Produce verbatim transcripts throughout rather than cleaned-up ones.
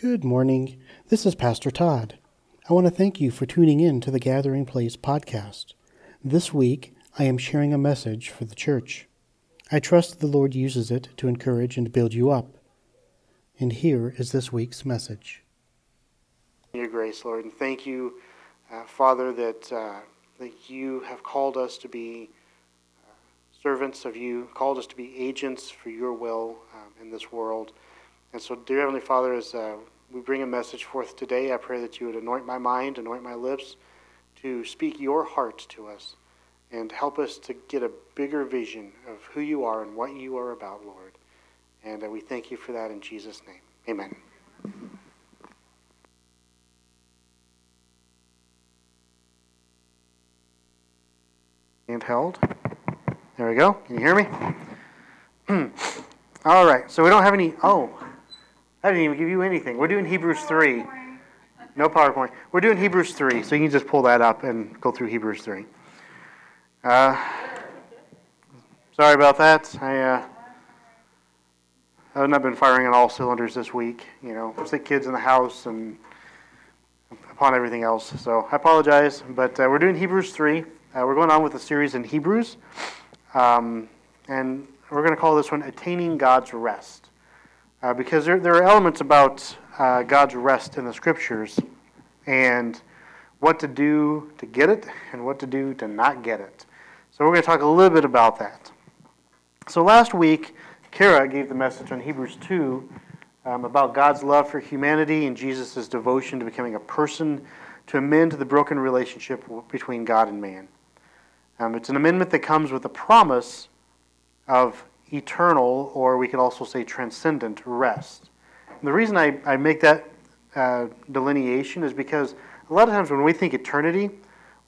Good morning. This is Pastor Todd. I want to thank you for tuning in to the Gathering Place podcast. This week, I am sharing a message for the church. I trust the Lord uses it to encourage and build you up. And here is this week's message. Your grace, Lord, and thank you, uh, Father, that, uh, that you have called us to be uh, servants of you, called us to be agents for your will um, in this world. And so, dear Heavenly Father, as uh, we bring a message forth today, I pray that you would anoint my mind, anoint my lips to speak your heart to us and help us to get a bigger vision of who you are and what you are about, Lord. And uh, we thank you for that in Jesus' name. Amen. Handheld. There we go. Can you hear me? All right. So we don't have any... Oh. I didn't even give you anything. We're doing Hebrews three. No PowerPoint. We're doing Hebrews three, so you can just pull that up and go through Hebrews three. Uh, sorry about that. I, uh, I've not been firing on all cylinders this week. You know, sick kids in the house and upon everything else. So I apologize, but uh, we're doing Hebrews three. Uh, we're going on with a series in Hebrews, um, and we're going to call this one Attaining God's Rest. Uh, because there, there are elements about uh, God's rest in the Scriptures and what to do to get it and what to do to not get it. So we're going to talk a little bit about that. So last week, Kara gave the message on Hebrews two um, about God's love for humanity and Jesus' devotion to becoming a person to amend the broken relationship between God and man. Um, it's an amendment that comes with a promise of eternal, or we could also say transcendent, rest. And the reason I, I make that uh, delineation is because a lot of times when we think eternity,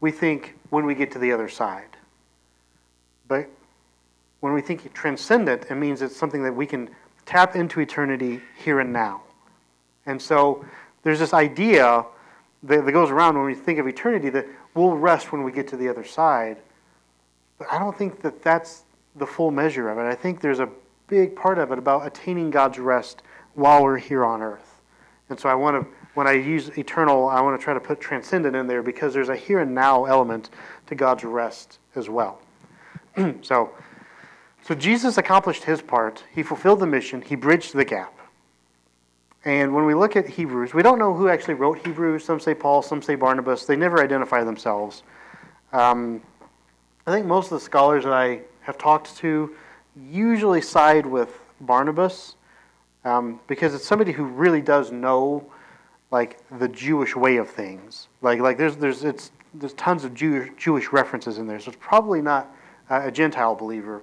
we think when we get to the other side. But when we think transcendent, it means it's something that we can tap into eternity here and now. And so there's this idea that, that goes around when we think of eternity that we'll rest when we get to the other side. But I don't think that that's the full measure of it. I think there's a big part of it about attaining God's rest while we're here on earth. And so I want to, when I use eternal, I want to try to put transcendent in there because there's a here and now element to God's rest as well. so, so Jesus accomplished his part. He fulfilled the mission. He bridged the gap. And when we look at Hebrews, we don't know who actually wrote Hebrews. Some say Paul, some say Barnabas. They never identify themselves. Um, I think most of the scholars that I have talked to usually side with Barnabas um, because it's somebody who really does know, like, the Jewish way of things. Like, like there's there's it's there's tons of Jewish Jewish references in there, so it's probably not uh, a Gentile believer.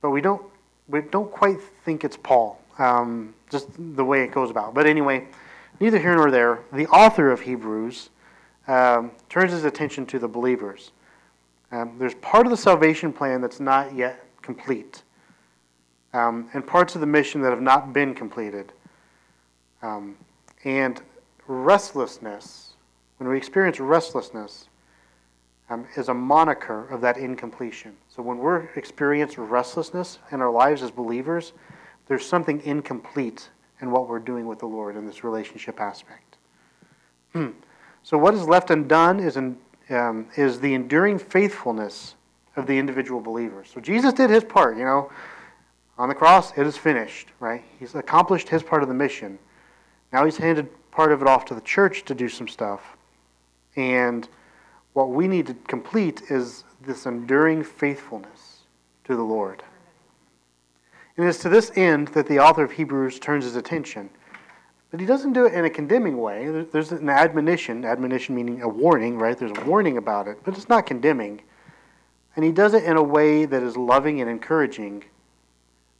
But we don't we don't quite think it's Paul, um, just the way it goes about. But anyway, neither here nor there. The author of Hebrews um, turns his attention to the believers. Um, there's part of the salvation plan that's not yet complete, um, and parts of the mission that have not been completed. Um, and restlessness, when we experience restlessness, um, is a moniker of that incompletion. So when we're experiencing restlessness in our lives as believers, there's something incomplete in what we're doing with the Lord in this relationship aspect. So what is left undone is in Um, is the enduring faithfulness of the individual believer. So Jesus did his part, you know. On the cross, it is finished, right? He's accomplished his part of the mission. Now he's handed part of it off to the church to do some stuff. And what we need to complete is this enduring faithfulness to the Lord. And it's to this end that the author of Hebrews turns his attention. But he doesn't do it in a condemning way. There's an admonition, admonition meaning a warning, right? There's a warning about it, but it's not condemning. And he does it in a way that is loving and encouraging,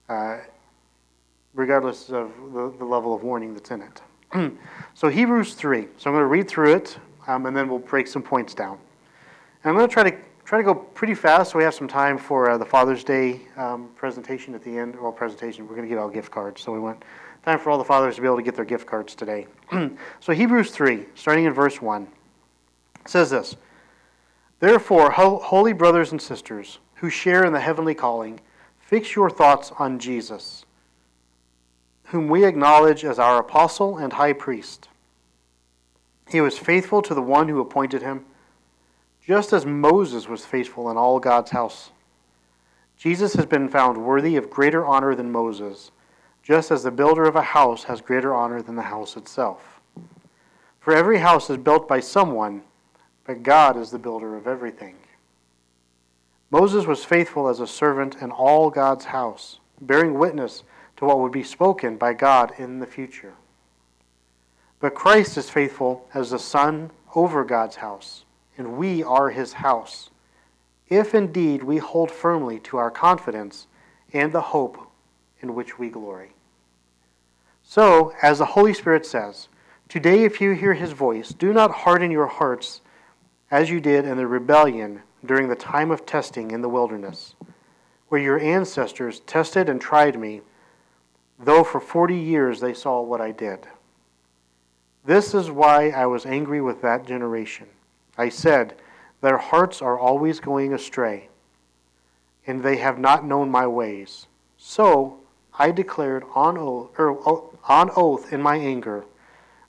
uh, regardless of the, the level of warning that's in it. So Hebrews three. So I'm going to read through it, um, and then we'll break some points down. And I'm going to try to try to go pretty fast so we have some time for uh, the Father's Day um, presentation at the end. Well, presentation, we're going to get all gift cards, so we went... Time for all the fathers to be able to get their gift cards today. So Hebrews three, starting in verse one, says this. Therefore, ho- holy brothers and sisters, who share in the heavenly calling, fix your thoughts on Jesus, whom we acknowledge as our apostle and high priest. He was faithful to the one who appointed him, just as Moses was faithful in all God's house. Jesus has been found worthy of greater honor than Moses, just as the builder of a house has greater honor than the house itself. For every house is built by someone, but God is the builder of everything. Moses was faithful as a servant in all God's house, bearing witness to what would be spoken by God in the future. But Christ is faithful as the Son over God's house, and we are his house, if indeed we hold firmly to our confidence and the hope in which we glory. So, as the Holy Spirit says, today if you hear his voice, do not harden your hearts as you did in the rebellion during the time of testing in the wilderness, where your ancestors tested and tried me, though for forty years they saw what I did. This is why I was angry with that generation. I said, their hearts are always going astray, and they have not known my ways. So I declared on oath, er, on oath in my anger,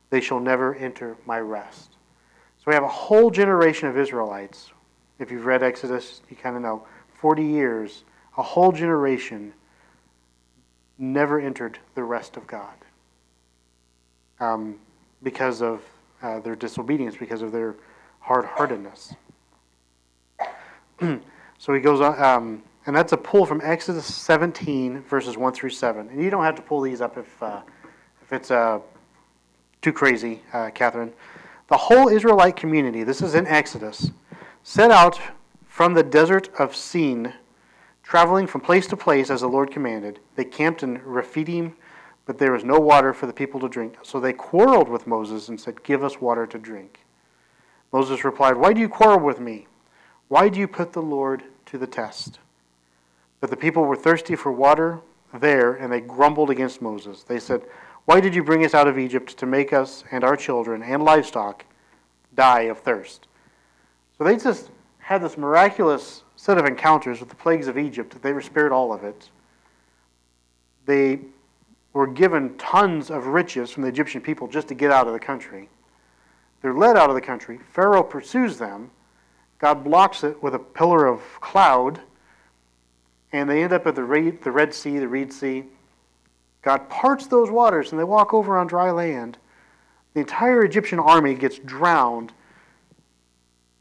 they shall never enter my rest. So we have a whole generation of Israelites. If you've read Exodus, you kind of know. forty years, a whole generation never entered the rest of God um, because of uh, their disobedience, because of their hard-heartedness. So he goes on, um, and that's a pull from Exodus seventeen, verses one through seven. And you don't have to pull these up if uh, if it's uh, too crazy, uh, Catherine. The whole Israelite community, this is in Exodus, set out from the desert of Sin, traveling from place to place as the Lord commanded. They camped in Rephidim, but there was no water for the people to drink. So they quarreled with Moses and said, give us water to drink. Moses replied, why do you quarrel with me? Why do you put the Lord to the test? But the people were thirsty for water there, and they grumbled against Moses. They said, why did you bring us out of Egypt to make us and our children and livestock die of thirst? So they just had this miraculous set of encounters with the plagues of Egypt. They were spared all of it. They were given tons of riches from the Egyptian people just to get out of the country. They're led out of the country. Pharaoh pursues them. God blocks it with a pillar of cloud, and they end up at the Red Sea, the Reed Sea. God parts those waters, and they walk over on dry land. The entire Egyptian army gets drowned.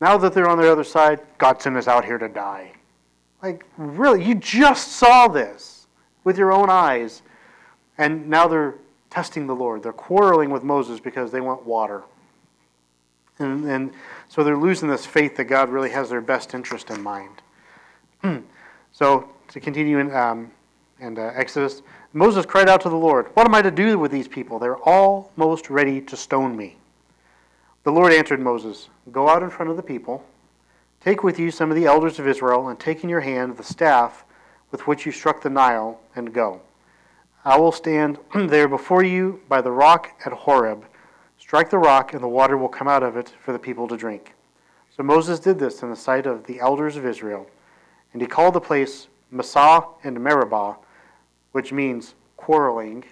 Now that they're on the other side, God sent us out here to die. Like, really, you just saw this with your own eyes, and now they're testing the Lord. They're quarreling with Moses because they want water. And, and so they're losing this faith that God really has their best interest in mind. So to continue in um, and, uh, Exodus, Moses cried out to the Lord, what am I to do with these people? They're almost ready to stone me. The Lord answered Moses, go out in front of the people, take with you some of the elders of Israel, and take in your hand the staff with which you struck the Nile, and go. I will stand there before you by the rock at Horeb. Strike the rock, and the water will come out of it for the people to drink. So Moses did this in the sight of the elders of Israel, and he called the place Massah and Meribah, which means quarreling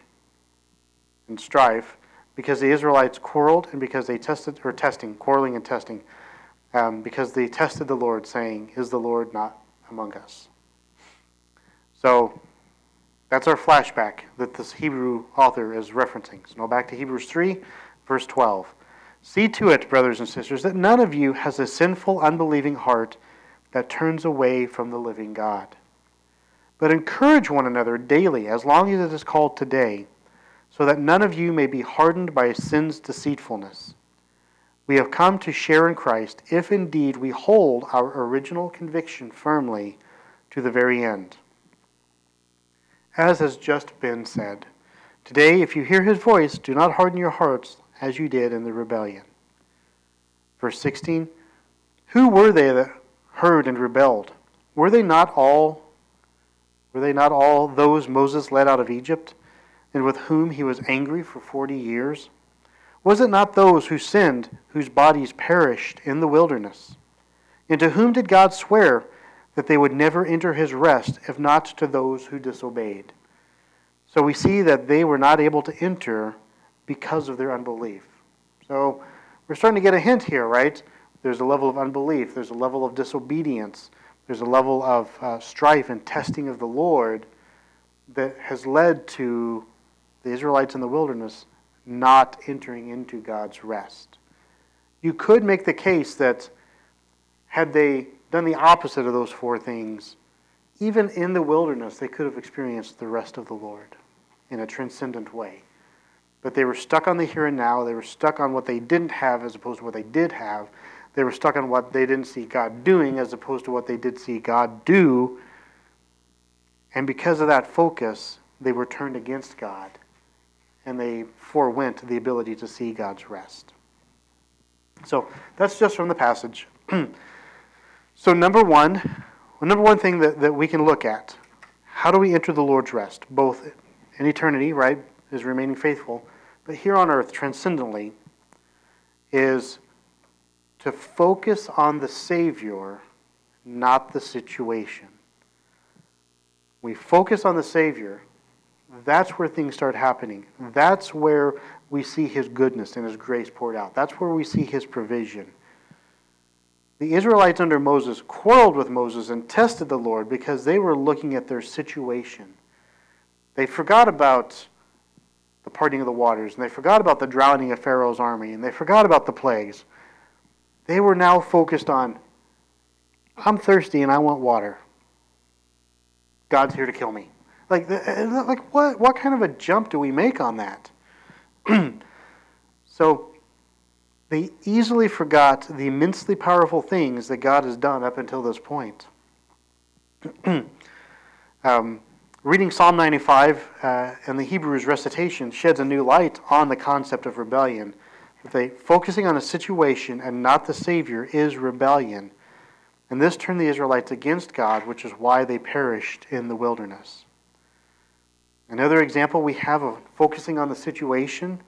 and strife, because the Israelites quarreled and because they tested, or testing, quarreling and testing, um, because they tested the Lord, saying, is the Lord not among us? So that's our flashback that this Hebrew author is referencing. So now back to Hebrews three. Verse twelve, see to it, brothers and sisters, that none of you has a sinful, unbelieving heart that turns away from the living God. But encourage one another daily, as long as it is called today, so that none of you may be hardened by sin's deceitfulness. We have come to share in Christ, if indeed we hold our original conviction firmly to the very end. As has just been said, today, if you hear his voice, do not harden your hearts as you did in the rebellion. Verse sixteen, who were they that heard and rebelled? Were they not all were they not all those Moses led out of Egypt, and with whom he was angry for forty years? Was it not those who sinned, whose bodies perished in the wilderness? And to whom did God swear that they would never enter his rest, if not to those who disobeyed? So we see that they were not able to enter because of their unbelief. So we're starting to get a hint here, right? There's a level of unbelief. There's a level of disobedience. There's a level of uh, strife and testing of the Lord that has led to the Israelites in the wilderness not entering into God's rest. You could make the case that had they done the opposite of those four things, even in the wilderness, they could have experienced the rest of the Lord in a transcendent way. But they were stuck on the here and now. They were stuck on what they didn't have as opposed to what they did have. They were stuck on what they didn't see God doing as opposed to what they did see God do. And because of that focus, they were turned against God, and they forewent the ability to see God's rest. So that's just from the passage. So number one, well, number one thing that, that we can look at, how do we enter the Lord's rest? Both in eternity, right, is remaining faithful, but here on earth, transcendently, is to focus on the Savior, not the situation. We focus on the Savior, that's where things start happening. That's where we see His goodness and His grace poured out. That's where we see His provision. The Israelites under Moses quarreled with Moses and tested the Lord because they were looking at their situation. They forgot about the parting of the waters, and they forgot about the drowning of Pharaoh's army, and they forgot about the plagues. They were now focused on, I'm thirsty and I want water. God's here to kill me. Like, like what, what kind of a jump do we make on that? So they easily forgot the immensely powerful things that God has done up until this point. um, reading Psalm ninety-five uh, and the Hebrews recitation sheds a new light on the concept of rebellion. That they, focusing on a situation and not the Savior is rebellion. And this turned the Israelites against God, which is why they perished in the wilderness. Another example we have of focusing on the situation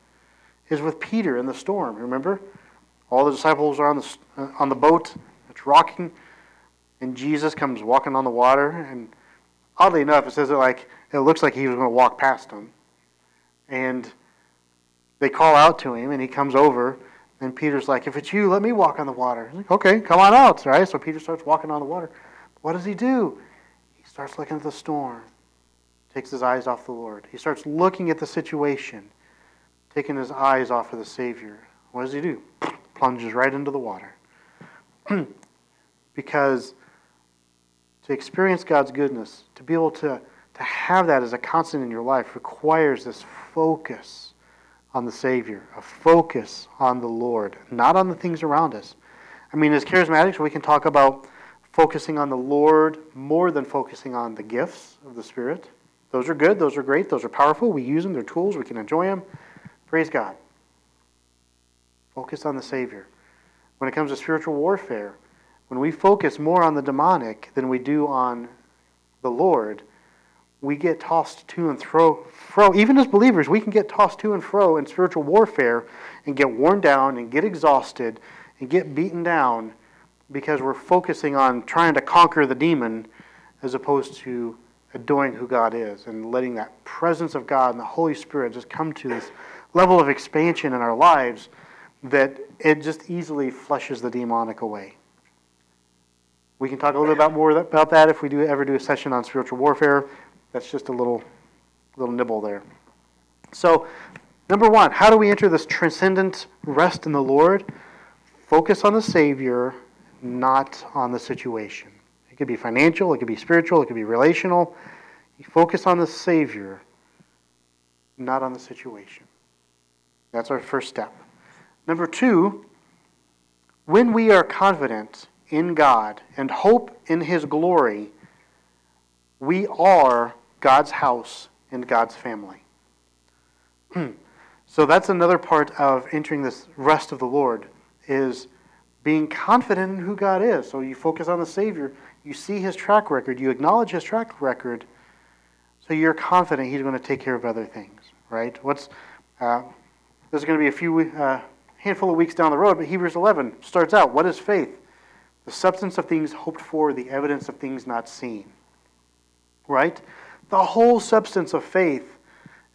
is with Peter in the storm. Remember? All the disciples are on the, uh, on the boat. It's rocking. And Jesus comes walking on the water. And oddly enough, it says it like it looks like he was going to walk past them. And they call out to him, and he comes over. And Peter's like, if it's you, let me walk on the water. Like, okay, come on out. Right? So Peter starts walking on the water. What does he do? He starts looking at the storm. Takes his eyes off the Lord. He starts looking at the situation, taking his eyes off of the Savior. What does he do? Plunges right into the water. Because to experience God's goodness, to be able to, to have that as a constant in your life requires this focus on the Savior, a focus on the Lord, not on the things around us. I mean, as charismatics, we can talk about focusing on the Lord more than focusing on the gifts of the Spirit. Those are good, those are great, those are powerful. We use them, they're tools, we can enjoy them. Praise God. Focus on the Savior. When it comes to spiritual warfare, when we focus more on the demonic than we do on the Lord, we get tossed to and fro. fro. Even as believers, we can get tossed to and fro in spiritual warfare and get worn down and get exhausted and get beaten down because we're focusing on trying to conquer the demon as opposed to adoring who God is and letting that presence of God and the Holy Spirit just come to this level of expansion in our lives that it just easily flushes the demonic away. We can talk a little bit about more about that if we do ever do a session on spiritual warfare. That's just a little, little nibble there. So, number one, how do we enter this transcendent rest in the Lord? Focus on the Savior, not on the situation. It could be financial, it could be spiritual, it could be relational. You focus on the Savior, not on the situation. That's our first step. Number two, when we are confident in God and hope in His glory, we are God's house and God's family. So that's another part of entering this rest of the Lord, is being confident in who God is. So you focus on the Savior. You see His track record. You acknowledge His track record. So you're confident He's going to take care of other things, right? What's uh, there's going to be a few uh, handful of weeks down the road, but Hebrews eleven starts out, what is faith? The substance of things hoped for, the evidence of things not seen. Right? The whole substance of faith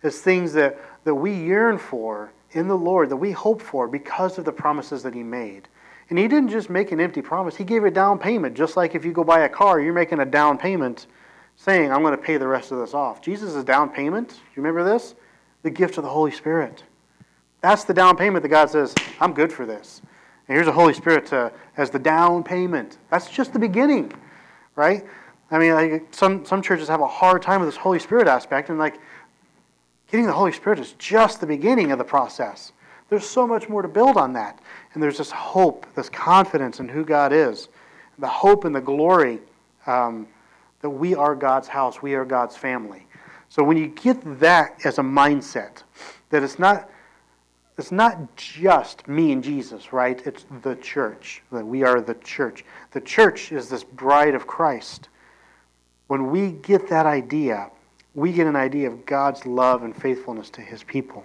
It's things that, that we yearn for in the Lord, that we hope for because of the promises that He made. And He didn't just make an empty promise. He gave a down payment. Just like if you go buy a car, you're making a down payment saying, I'm going to pay the rest of this off. Jesus' down payment, you remember this? The gift of the Holy Spirit. That's the down payment that God says, I'm good for this. And here's the Holy Spirit to, as the down payment. That's just the beginning, right? I mean, like some, some churches have a hard time with this Holy Spirit aspect. And like getting the Holy Spirit is just the beginning of the process. There's so much more to build on that. And there's this hope, this confidence in who God is. The hope and the glory um, that we are God's house. We are God's family. So when you get that as a mindset, that it's not... It's not just me and Jesus, right? It's the church, that we are the church. The church is this bride of Christ. When we get that idea, we get an idea of God's love and faithfulness to His people.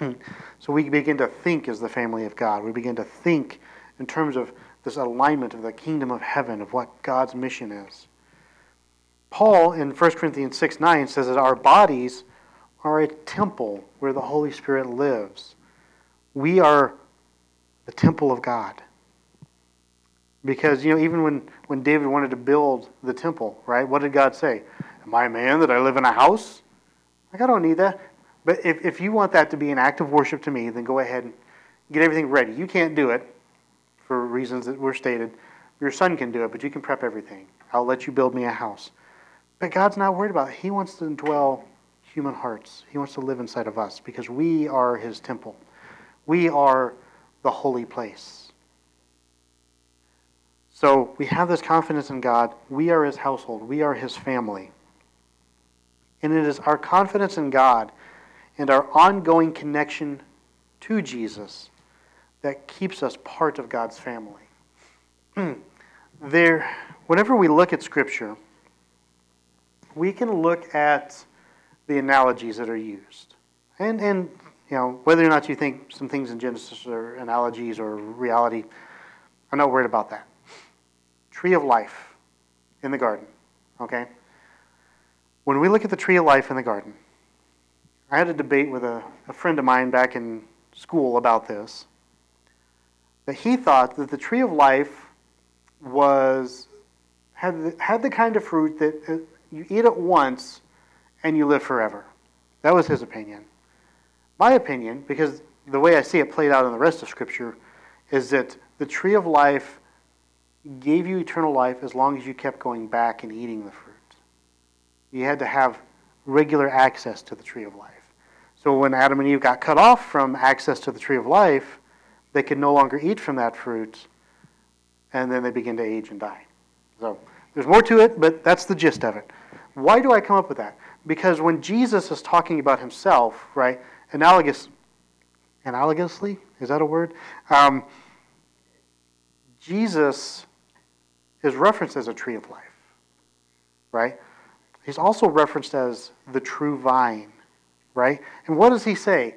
So we begin to think as the family of God. We begin to think in terms of this alignment of the kingdom of heaven, of what God's mission is. Paul in First Corinthians six nine says that our bodies are a temple where the Holy Spirit lives. We are the temple of God. Because, you know, even when, when David wanted to build the temple, right? What did God say? Am I a man that I live in a house? Like, I don't need that. But if, if you want that to be an act of worship to me, then go ahead and get everything ready. You can't do it for reasons that were stated. Your son can do it, but you can prep everything. I'll let you build me a house. But God's not worried about it. He wants to dwell human hearts. He wants to live inside of us because we are His temple. We are the holy place. So we have this confidence in God. We are His household. We are His family. And it is our confidence in God and our ongoing connection to Jesus that keeps us part of God's family. There, whenever we look at Scripture, we can look at the analogies that are used. And, and you know, whether or not you think some things in Genesis are analogies or reality, I'm not worried about that. Tree of life in the garden, okay? When we look at the tree of life in the garden, I had a debate with a, a friend of mine back in school about this, that he thought that the tree of life was, had the, had the kind of fruit that you eat it once and you live forever. That was his opinion. My opinion, because the way I see it played out in the rest of Scripture, is that the tree of life gave you eternal life as long as you kept going back and eating the fruit. You had to have regular access to the tree of life. So when Adam and Eve got cut off from access to the tree of life, they could no longer eat from that fruit, and then they begin to age and die. So there's more to it, but that's the gist of it. Why do I come up with that? Because when Jesus is talking about Himself, right, analogous, analogously, is that a word? Um, Jesus is referenced as a tree of life, right? He's also referenced as the true vine, right? And what does He say?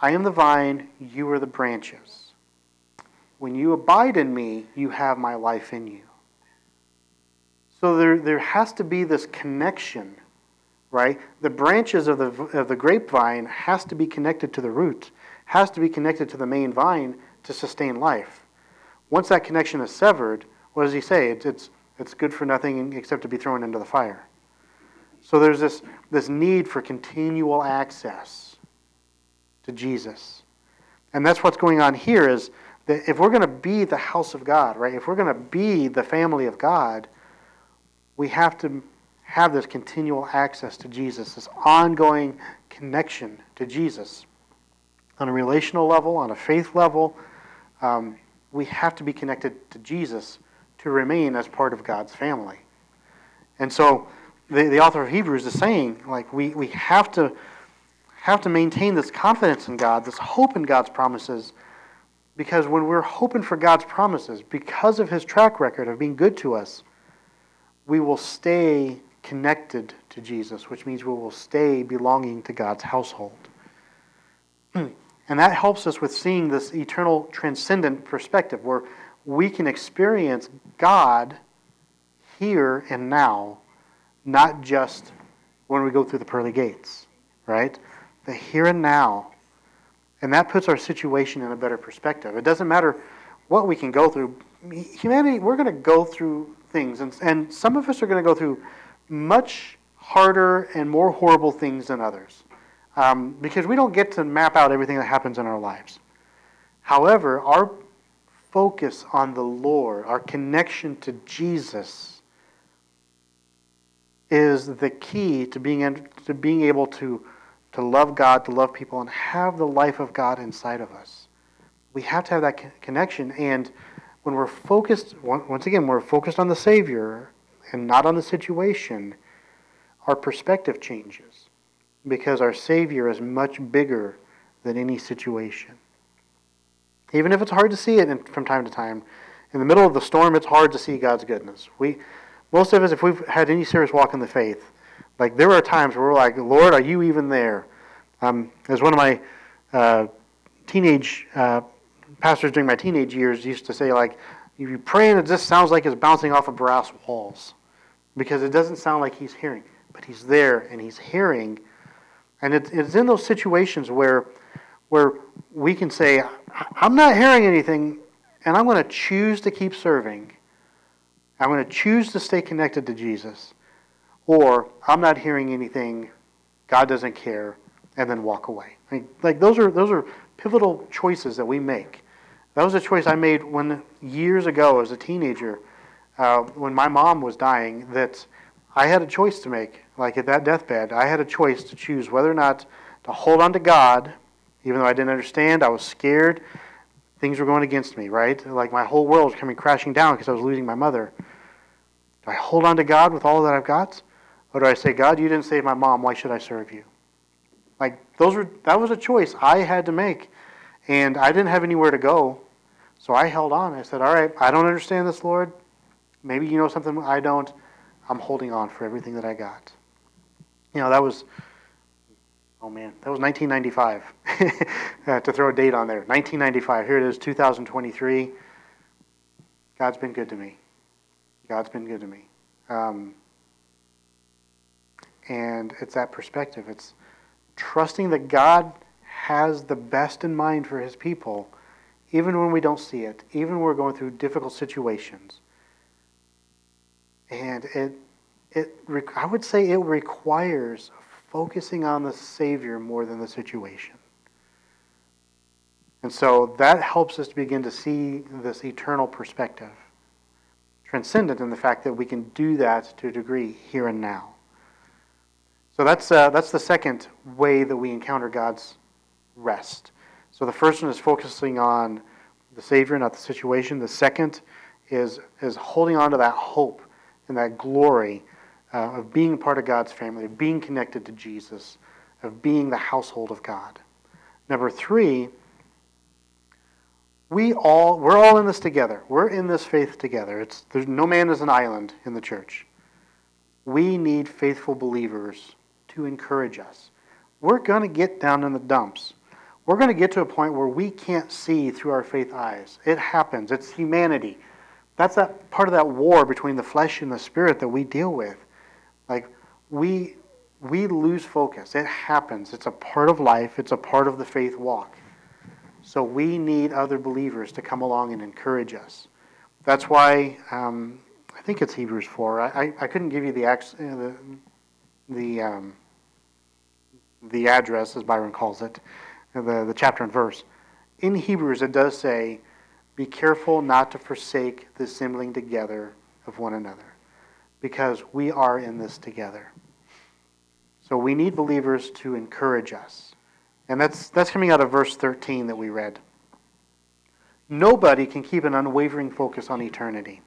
I am the vine, you are the branches. When you abide in me, you have my life in you. So there, there has to be this connection, right? The branches of the of the grapevine has to be connected to the root, has to be connected to the main vine to sustain life. Once that connection is severed, what does He say? It's it's, it's good for nothing except to be thrown into the fire. So there's this, this need for continual access to Jesus. And that's what's going on here is that if we're going to be the house of God, right? If we're going to be the family of God, we have to have this continual access to Jesus, this ongoing connection to Jesus. On a relational level, on a faith level, um, we have to be connected to Jesus to remain as part of God's family. And so the, the author of Hebrews is saying, like, we, we have to have to maintain this confidence in God, this hope in God's promises, because when we're hoping for God's promises, because of His track record of being good to us, we will stay connected to Jesus, which means we will stay belonging to God's household. And that helps us with seeing this eternal, transcendent perspective where we can experience God here and now, not just when we go through the pearly gates, right? The here and now. And that puts our situation in a better perspective. It doesn't matter what we can go through. Humanity, we're going to go through things. And, and some of us are going to go through much harder and more horrible things than others. Um, because we don't get to map out everything that happens in our lives. However, our focus on the Lord, our connection to Jesus, is the key to being in, to being able to, to love God, to love people, and have the life of God inside of us. We have to have that connection. And when we're focused, once again, we're focused on the Savior and not on the situation, our perspective changes. Because our Savior is much bigger than any situation. Even if it's hard to see it from time to time, in the middle of the storm, it's hard to see God's goodness. We, most of us, if we've had any serious walk in the faith, like there are times where we're like, Lord, are you even there? Um, as one of my uh, teenage uh, pastors during my teenage years used to say, like, if you pray and it just sounds like it's bouncing off of brass walls, because it doesn't sound like he's hearing, but he's there and he's hearing. And it, it's in those situations where, where we can say, I'm not hearing anything, and I'm going to choose to keep serving. I'm going to choose to stay connected to Jesus. Or, I'm not hearing anything, God doesn't care, and then walk away. I mean, like those are those are pivotal choices that we make. That was a choice I made when years ago as a teenager, uh, when my mom was dying, that I had a choice to make. Like at that deathbed, I had a choice to choose whether or not to hold on to God, even though I didn't understand, I was scared, things were going against me, right? Like my whole world was coming crashing down because I was losing my mother. Do I hold on to God with all that I've got? Or do I say, God, you didn't save my mom, why should I serve you? Like those were that was a choice I had to make. And I didn't have anywhere to go. So I held on. I said, all right, I don't understand this, Lord. Maybe you know something I don't. I'm holding on for everything that I got. You know, that was, oh man, that was nineteen ninety-five, uh, to throw a date on there. nineteen ninety-five, here it is, two thousand twenty-three. God's been good to me. God's been good to me. Um, and it's that perspective. It's trusting that God has the best in mind for his people, even when we don't see it, even when we're going through difficult situations. And it It, I would say it requires focusing on the Savior more than the situation. And so that helps us to begin to see this eternal perspective, transcendent in the fact that we can do that to a degree here and now. So that's uh, that's the second way that we encounter God's rest. So the first one is focusing on the Savior, not the situation. The second is, is holding on to that hope and that glory Uh, of being part of God's family, of being connected to Jesus, of being the household of God. Number three, we all, we're all in this together. We're in this faith together. It's there's no man is an island in the church. We need faithful believers to encourage us. We're going to get down in the dumps. We're going to get to a point where we can't see through our faith eyes. It happens. It's humanity. That's that part of that war between the flesh and the spirit that we deal with. Like, we we lose focus. It happens. It's a part of life. It's a part of the faith walk. So we need other believers to come along and encourage us. That's why, um, I think it's Hebrews four. I, I couldn't give you the the the, um, the address, as Byron calls it, the, the chapter and verse. In Hebrews, it does say, be careful not to forsake the assembling together of one another, because we are in this together. So we need believers to encourage us. And that's that's coming out of verse thirteen that we read. Nobody can keep an unwavering focus on eternity.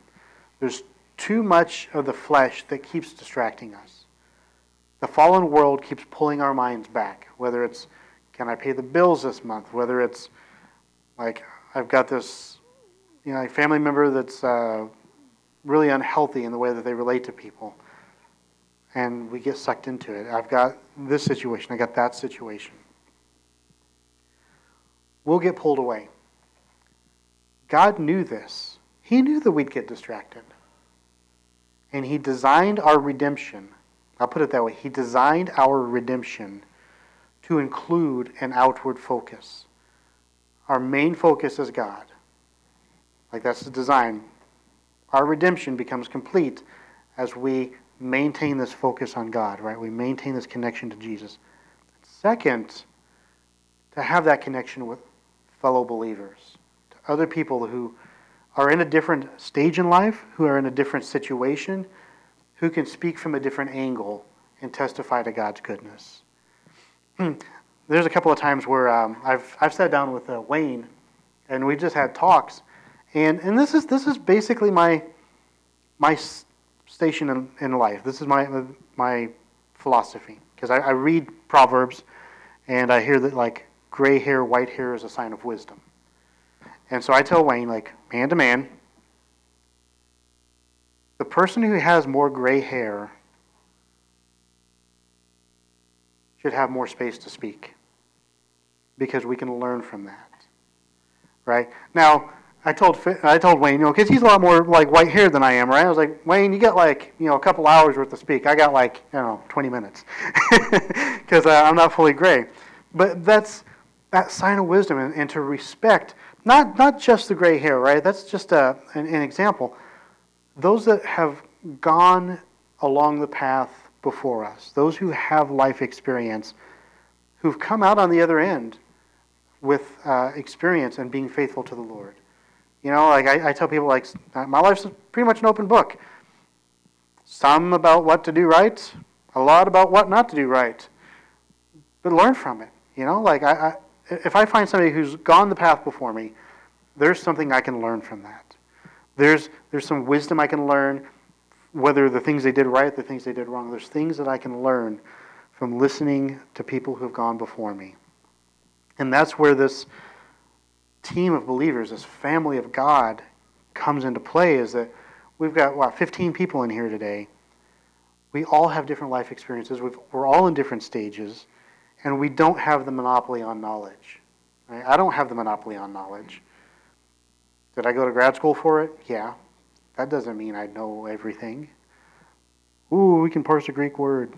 There's too much of the flesh that keeps distracting us. The fallen world keeps pulling our minds back, whether it's, can I pay the bills this month? Whether it's, like, I've got this, you know, a family member that's uh, really unhealthy in the way that they relate to people. And we get sucked into it. I've got this situation. I got that situation. We'll get pulled away. God knew this. He knew that we'd get distracted. And he designed our redemption I'll put it that way. He designed our redemption to include an outward focus. Our main focus is God. Like, that's the design. Our redemption becomes complete as we maintain this focus on God, right? We maintain this connection to Jesus. Second, to have that connection with fellow believers, to other people who are in a different stage in life, who are in a different situation, who can speak from a different angle and testify to God's goodness. Hmm. There's a couple of times where um, I've I've sat down with uh, Wayne, and we just had talks, and and this is this is basically my my station in, in life. This is my my philosophy, because I, I read Proverbs, and I hear that like gray hair, white hair is a sign of wisdom, and so I tell Wayne, like, man to man, the person who has more gray hair should have more space to speak, because we can learn from that, right? Now, I told I told Wayne, you know, because he's a lot more like white haired than I am, right? I was like, Wayne, you got like, you know, a couple hours worth to speak. I got like, you know, twenty minutes, because uh, I'm not fully gray. But that's that sign of wisdom, and, and to respect not not just the gray hair, right? That's just a an, an example. Those that have gone along the path before us, those who have life experience, who've come out on the other end with uh, experience and being faithful to the Lord. You know, like I, I tell people, like, my life's pretty much an open book. Some about what to do right, a lot about what not to do right. But learn from it. You know, like I, I, if I find somebody who's gone the path before me, there's something I can learn from that. There's there's some wisdom I can learn. Whether the things they did right, the things they did wrong, there's things that I can learn from listening to people who have gone before me. And that's where this team of believers, this family of God, comes into play, is that we've got, what, fifteen people in here today. We all have different life experiences. We've, we're all in different stages, and we don't have the monopoly on knowledge. Right? I don't have the monopoly on knowledge. Did I go to grad school for it? Yeah. That doesn't mean I know everything. Ooh, we can parse a Greek word.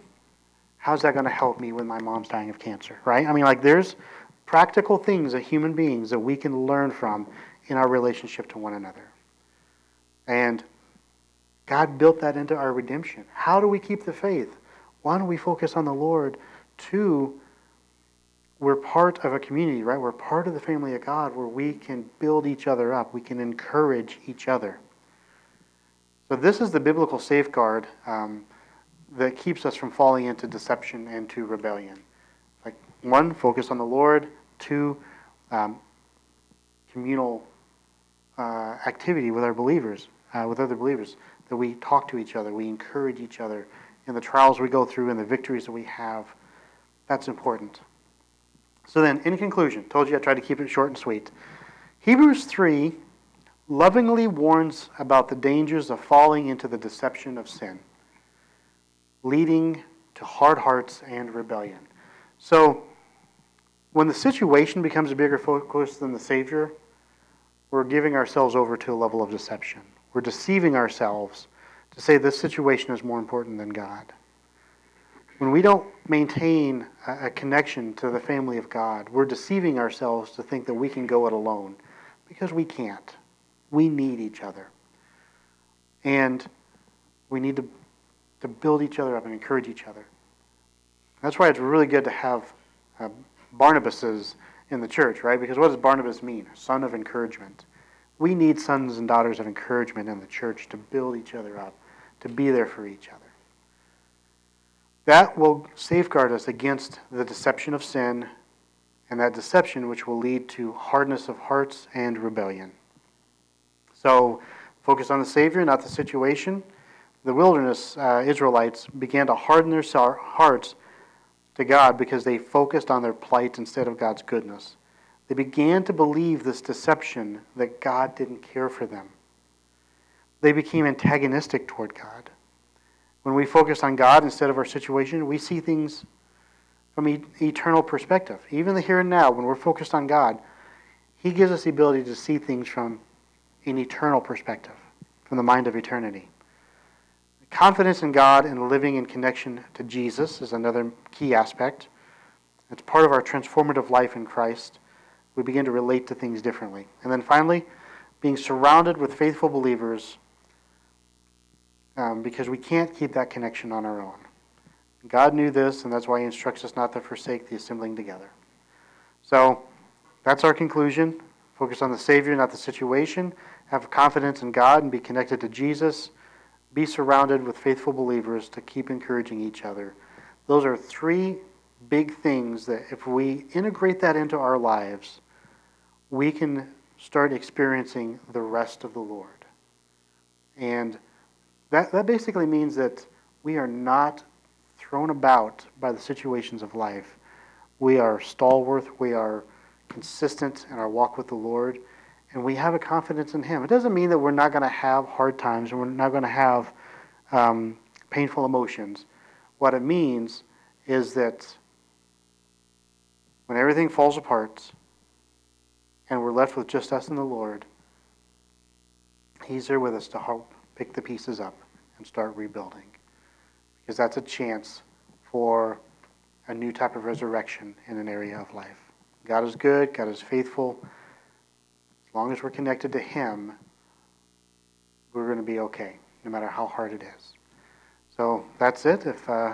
How's that going to help me when my mom's dying of cancer, right? I mean, like, there's practical things that human beings that we can learn from in our relationship to one another. And God built that into our redemption. How do we keep the faith? One, we focus on the Lord. Two, we're part of a community, right? We're part of the family of God where we can build each other up. We can encourage each other. So this is the biblical safeguard um, that keeps us from falling into deception and to rebellion. Like, one, focus on the Lord. Two, um, communal uh, activity with our believers, uh, with other believers, that we talk to each other, we encourage each other in the trials we go through and the victories that we have. That's important. So then, in conclusion, told you I tried to keep it short and sweet. Hebrews three lovingly warns about the dangers of falling into the deception of sin, leading to hard hearts and rebellion. So, when the situation becomes a bigger focus than the Savior, we're giving ourselves over to a level of deception. We're deceiving ourselves to say this situation is more important than God. When we don't maintain a connection to the family of God, we're deceiving ourselves to think that we can go it alone, because we can't. We need each other. And we need to, to build each other up and encourage each other. That's why it's really good to have uh, Barnabases in the church, right? Because what does Barnabas mean? Son of encouragement. We need sons and daughters of encouragement in the church to build each other up, to be there for each other. That will safeguard us against the deception of sin, and that deception which will lead to hardness of hearts and rebellion. So, focus on the Savior, not the situation. The wilderness uh, Israelites began to harden their hearts to God because they focused on their plight instead of God's goodness. They began to believe this deception that God didn't care for them. They became antagonistic toward God. When we focus on God instead of our situation, we see things from an eternal perspective. Even the here and now, when we're focused on God, He gives us the ability to see things from an eternal perspective, from the mind of eternity. Confidence in God and living in connection to Jesus is another key aspect. It's part of our transformative life in Christ. We begin to relate to things differently. And then finally, being surrounded with faithful believers, um, because we can't keep that connection on our own. God knew this, and that's why he instructs us not to forsake the assembling together. So that's our conclusion. Focus on the Savior, not the situation. Have confidence in God and be connected to Jesus. Be surrounded with faithful believers to keep encouraging each other. Those are three big things that if we integrate that into our lives, we can start experiencing the rest of the Lord. And that, that basically means that we are not thrown about by the situations of life. We are stalwart, we are consistent in our walk with the Lord, and we have a confidence in Him. It doesn't mean that we're not going to have hard times, and we're not going to have um, painful emotions. What it means is that when everything falls apart and we're left with just us and the Lord, He's there with us to help pick the pieces up and start rebuilding. Because that's a chance for a new type of resurrection in an area of life. God is good, God is faithful. As long as we're connected to Him, we're going to be okay, no matter how hard it is. So that's it. If uh,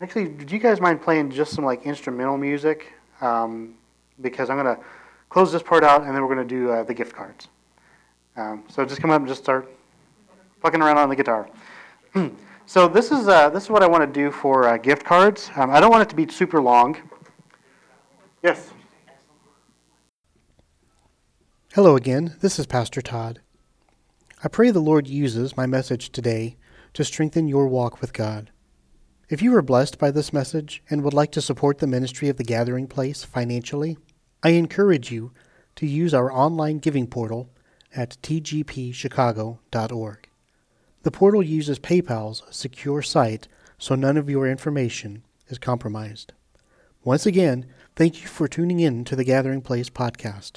actually, do you guys mind playing just some like instrumental music? Um, because I'm going to close this part out, and then we're going to do uh, the gift cards. Um, so just come up and just start plucking around on the guitar. So this is uh, this is what I want to do for uh, gift cards. Um, I don't want it to be super long. Yes. Hello again, this is Pastor Todd. I pray the Lord uses my message today to strengthen your walk with God. If you were blessed by this message and would like to support the ministry of the Gathering Place financially, I encourage you to use our online giving portal at t g p chicago dot org. The portal uses PayPal's secure site, so none of your information is compromised. Once again, thank you for tuning in to the Gathering Place podcast.